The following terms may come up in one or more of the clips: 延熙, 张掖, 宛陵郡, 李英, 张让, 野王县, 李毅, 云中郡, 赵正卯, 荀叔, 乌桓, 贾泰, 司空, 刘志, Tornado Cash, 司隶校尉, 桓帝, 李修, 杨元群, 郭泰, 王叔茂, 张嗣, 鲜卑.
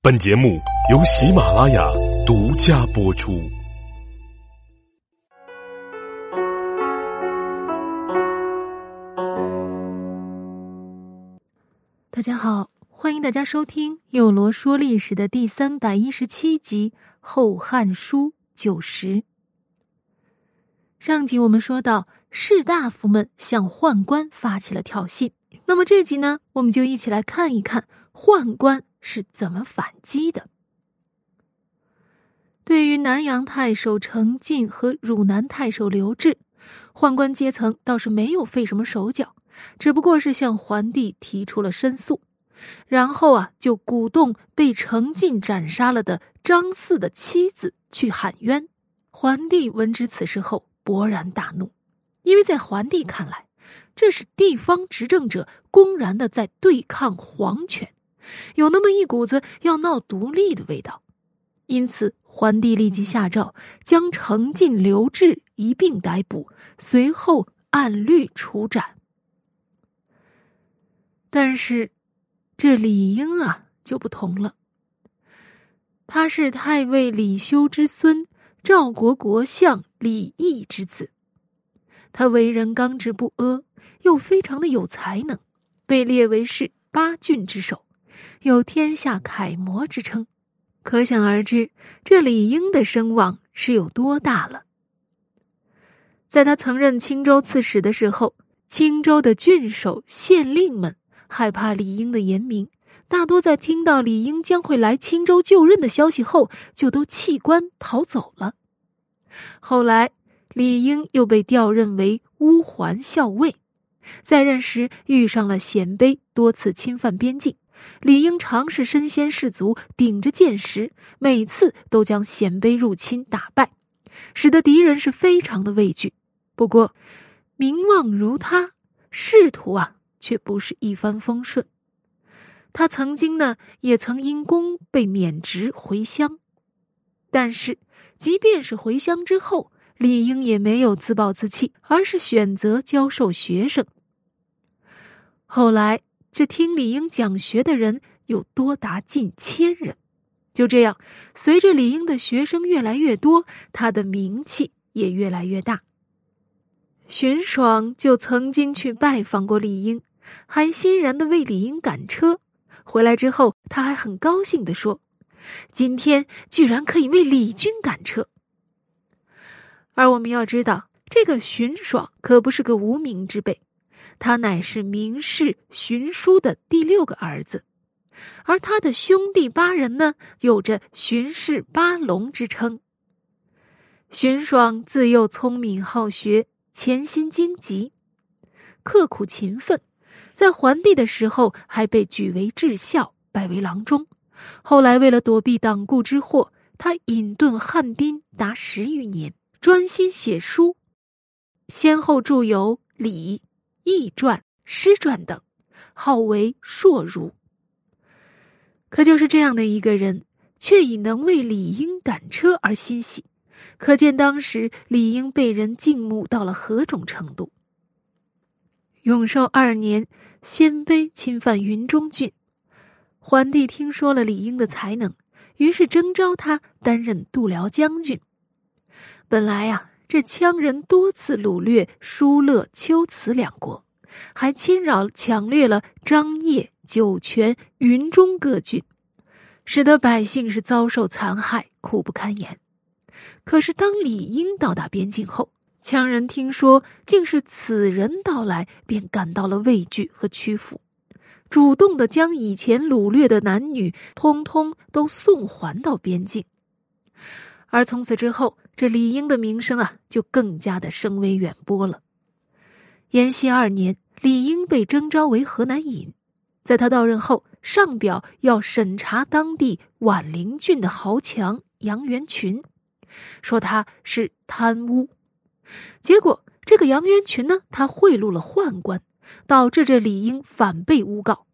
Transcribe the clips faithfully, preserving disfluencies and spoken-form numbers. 本节目由喜马拉雅独家播出。大家好，欢迎大家收听有罗说历史的第三百一十七集《后汉书九十》。上集我们说到士大夫们向宦官发起了挑衅，那么这集呢，我们就一起来看一看宦官是怎么反击的。对于南阳太守程进和汝南太守刘志，宦官阶层倒是没有费什么手脚，只不过是向桓帝提出了申诉，然后啊就鼓动被程进斩杀了的张嗣的妻子去喊冤。桓帝闻知此事后勃然大怒，因为在桓帝看来，这是地方执政者公然的在对抗皇权，有那么一股子要闹独立的味道。因此桓帝立即下诏将程进、刘志一并逮捕，随后按律处斩。但是这李英啊就不同了，他是太尉李修之孙，赵国国相李毅之子，他为人刚直不阿，又非常的有才能，被列为是八郡之首，有天下楷模之称。可想而知，这李英的声望是有多大了。在他曾任青州刺史的时候，青州的郡守、县令们害怕李英的严明，大多在听到李英将会来青州就任的消息后，就都弃官逃走了。后来李英又被调任为乌桓校尉，在任时遇上了鲜卑多次侵犯边境，李英常是身先士卒，顶着剑石，每次都将鲜卑入侵打败，使得敌人是非常的畏惧。不过名望如他，仕途啊却不是一帆风顺。他曾经呢也曾因功被免职回乡，但是即便是回乡之后，李英也没有自暴自弃，而是选择教授学生。后来这听李英讲学的人有多达近千人。就这样，随着李英的学生越来越多，他的名气也越来越大。荀爽就曾经去拜访过李英，还欣然地为李英赶车。回来之后，他还很高兴地说，今天居然可以为李军赶车。而我们要知道，这个荀爽可不是个无名之辈，他乃是名士荀叔的第六个儿子，而他的兄弟八人呢，有着荀氏八龙之称。荀爽自幼聪明好学，潜心精极，刻苦勤奋，在桓帝的时候还被举为至孝，拜为郎中。后来为了躲避党锢之祸，他隐遁汉滨达十余年，专心写书，先后著有《礼》、易传、诗传等，号为硕儒。可就是这样的一个人，却以能为李英赶车而欣喜，可见当时李英被人敬慕到了何种程度。永寿二年，鲜卑侵犯云中郡，桓帝听说了李英的才能，于是征召他担任度辽将军。本来呀、啊这羌人多次掳掠疏勒、龟兹两国，还侵扰抢掠了张掖、酒泉、云中各郡，使得百姓是遭受残害，苦不堪言。可是当李英到达边境后，羌人听说竟是此人到来，便感到了畏惧和屈服，主动地将以前掳掠的男女通通都送还到边境。而从此之后，这李英的名声啊就更加的声威远播了。延熙二年，李英被征召为河南尹，在他到任后，上表要审查当地宛陵郡的豪强杨元群，说他是贪污。结果这个杨元群呢，他贿赂了宦官，导致这李英反被诬告，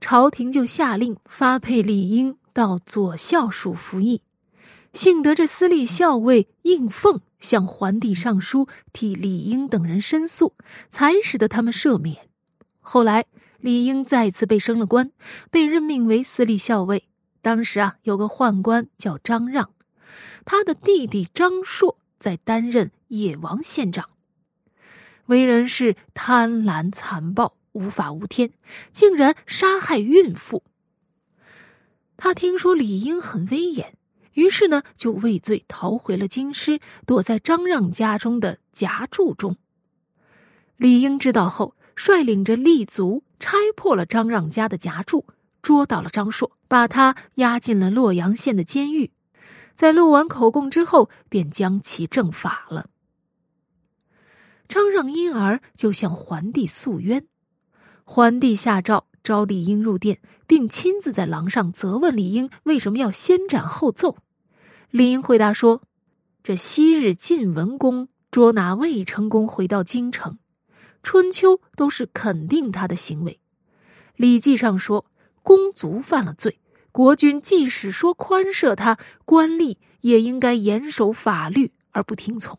朝廷就下令发配李英到左校署服役。幸得这司隶校尉应凤向桓帝上书，替李英等人申诉，才使得他们赦免。后来李英再次被升了官，被任命为司隶校尉，当时啊，有个宦官叫张让，他的弟弟张硕在担任野王县长，为人是贪婪残暴，无法无天，竟然杀害孕妇。他听说李英很威严，于是呢就畏罪逃回了京师，躲在张让家中的夹柱中。李英知道后，率领着力卒拆破了张让家的夹柱，捉到了张硕，把他押进了洛阳县的监狱。在录完口供之后，便将其正法了。张让因而就向桓帝诉冤，桓帝下诏召李英入殿，并亲自在廊上责问李英为什么要先斩后奏。李英回答说，这昔日晋文公捉拿魏成功回到京城，春秋都是肯定他的行为。礼记上说，公族犯了罪，国君即使说宽赦他，官吏也应该严守法律而不听从。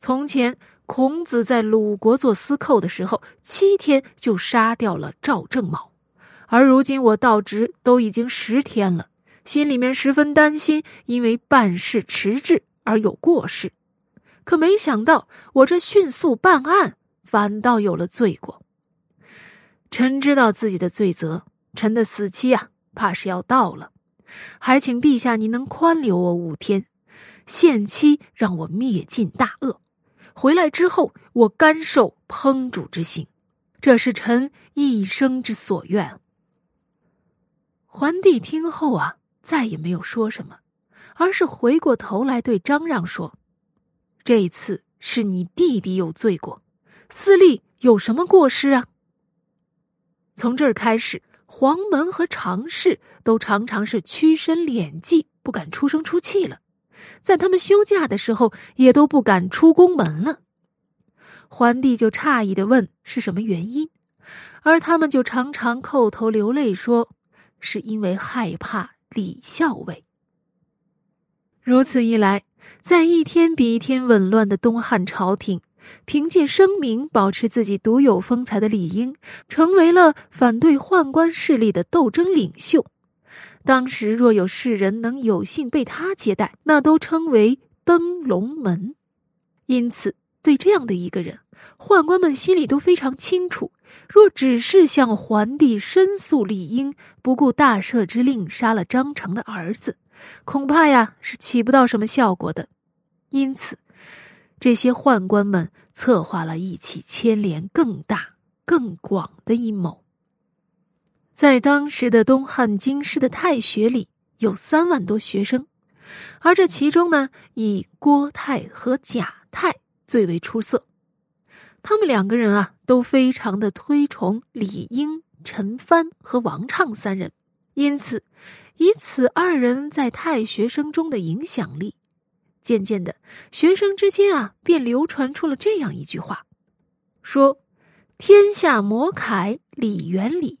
从前孔子在鲁国做司寇的时候，七天就杀掉了赵正卯，而如今我到职都已经十天了，心里面十分担心，因为办事迟滞而有过失。可没想到我这迅速办案，反倒有了罪过。臣知道自己的罪责，臣的死期啊，怕是要到了，还请陛下您能宽留我五天，限期让我灭尽大恶。回来之后，我甘受烹煮之刑，这是臣一生之所愿。桓帝听后啊，再也没有说什么，而是回过头来对张让说，这一次是你弟弟有罪过，司隶有什么过失啊？从这儿开始，黄门和常侍都常常是屈身敛迹，不敢出声出气了。在他们休假的时候，也都不敢出宫门了。桓帝就诧异地问是什么原因，而他们就常常叩头流泪说，是因为害怕李校尉。如此一来，在一天比一天紊乱的东汉朝廷，凭借声名保持自己独有风采的李英，成为了反对宦官势力的斗争领袖。当时若有士人能有幸被他接待，那都称为登龙门。因此，对这样的一个人，宦官们心里都非常清楚，若只是向桓帝申诉李英不顾大赦之令杀了张成的儿子，恐怕呀是起不到什么效果的。因此，这些宦官们策划了一起牵连更大更广的阴谋。在当时的东汉京师的太学里，有三万多学生，而这其中呢，以郭泰和贾泰最为出色。他们两个人啊，都非常的推崇李英、陈蕃和王畅三人，因此以此二人在太学生中的影响力，渐渐的，学生之间啊，便流传出了这样一句话，说：“天下摩凯李元礼。”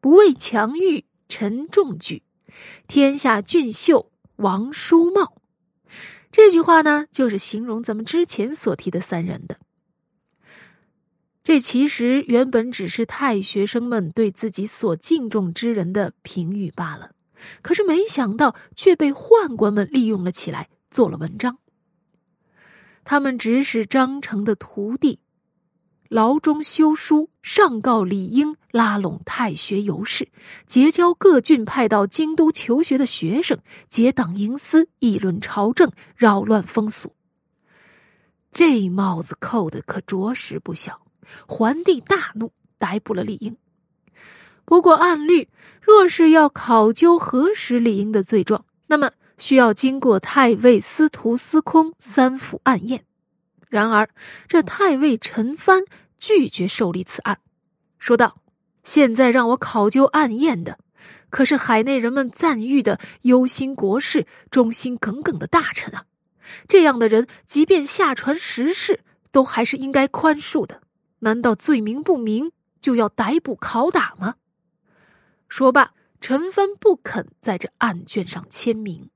不畏强欲，臣重举；天下俊秀，王叔茂。这句话呢，就是形容咱们之前所提的三人的。这其实原本只是太学生们对自己所敬重之人的评语罢了，可是没想到却被宦官们利用了起来，做了文章。他们指使张成的徒弟牢中修书，上告李英拉拢太学尤氏，结交各郡派到京都求学的学生，结党营私，议论朝政，扰乱风俗。这帽子扣的可着实不小，桓帝大怒，逮捕了李英。不过按律，若是要考究核实李英的罪状，那么需要经过太尉、司徒、司空三府按验。然而这太尉陈蕃拒绝受理此案，说道，现在让我考究暗验的可是海内人们赞誉的忧心国事、忠心耿耿的大臣啊，这样的人即便下传时事，都还是应该宽恕的，难道罪名不明就要逮捕拷打吗？说罢，陈蕃不肯在这案卷上签名。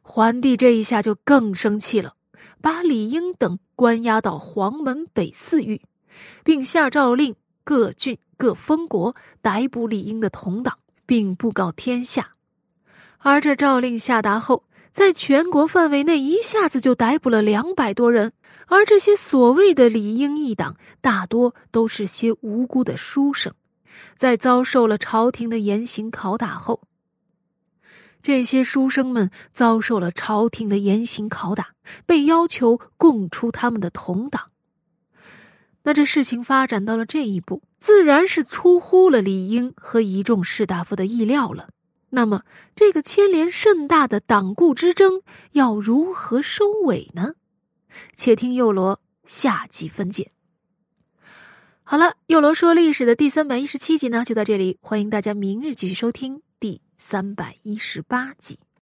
桓帝这一下就更生气了，把李英等关押到黄门北寺狱，并下诏令各郡各封国逮捕李英的同党，并布告天下，而这诏令下达后，在全国范围内一下子就逮捕了两百多人，而这些所谓的理应异党，大多都是些无辜的书生。在遭受了朝廷的严刑拷打后，这些书生们遭受了朝廷的严刑拷打，被要求供出他们的同党。那这事情发展到了这一步，自然是出乎了李英和一众士大夫的意料了。那么，这个牵连甚大的党锢之争要如何收尾呢？且听幼罗下集分解。好了，幼罗说历史的第三百一十七集呢，就到这里，欢迎大家明日继续收听第三百一十八集。